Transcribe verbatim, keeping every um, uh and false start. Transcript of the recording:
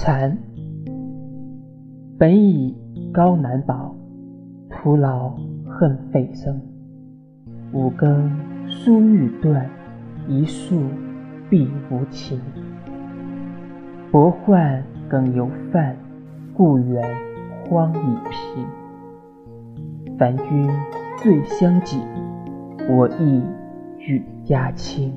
禅本以高难保，徒劳恨费生。五更疏欲断，一宿必无晴。薄患梗犹犯，故园荒已平。凡君最相己，我亦举家亲。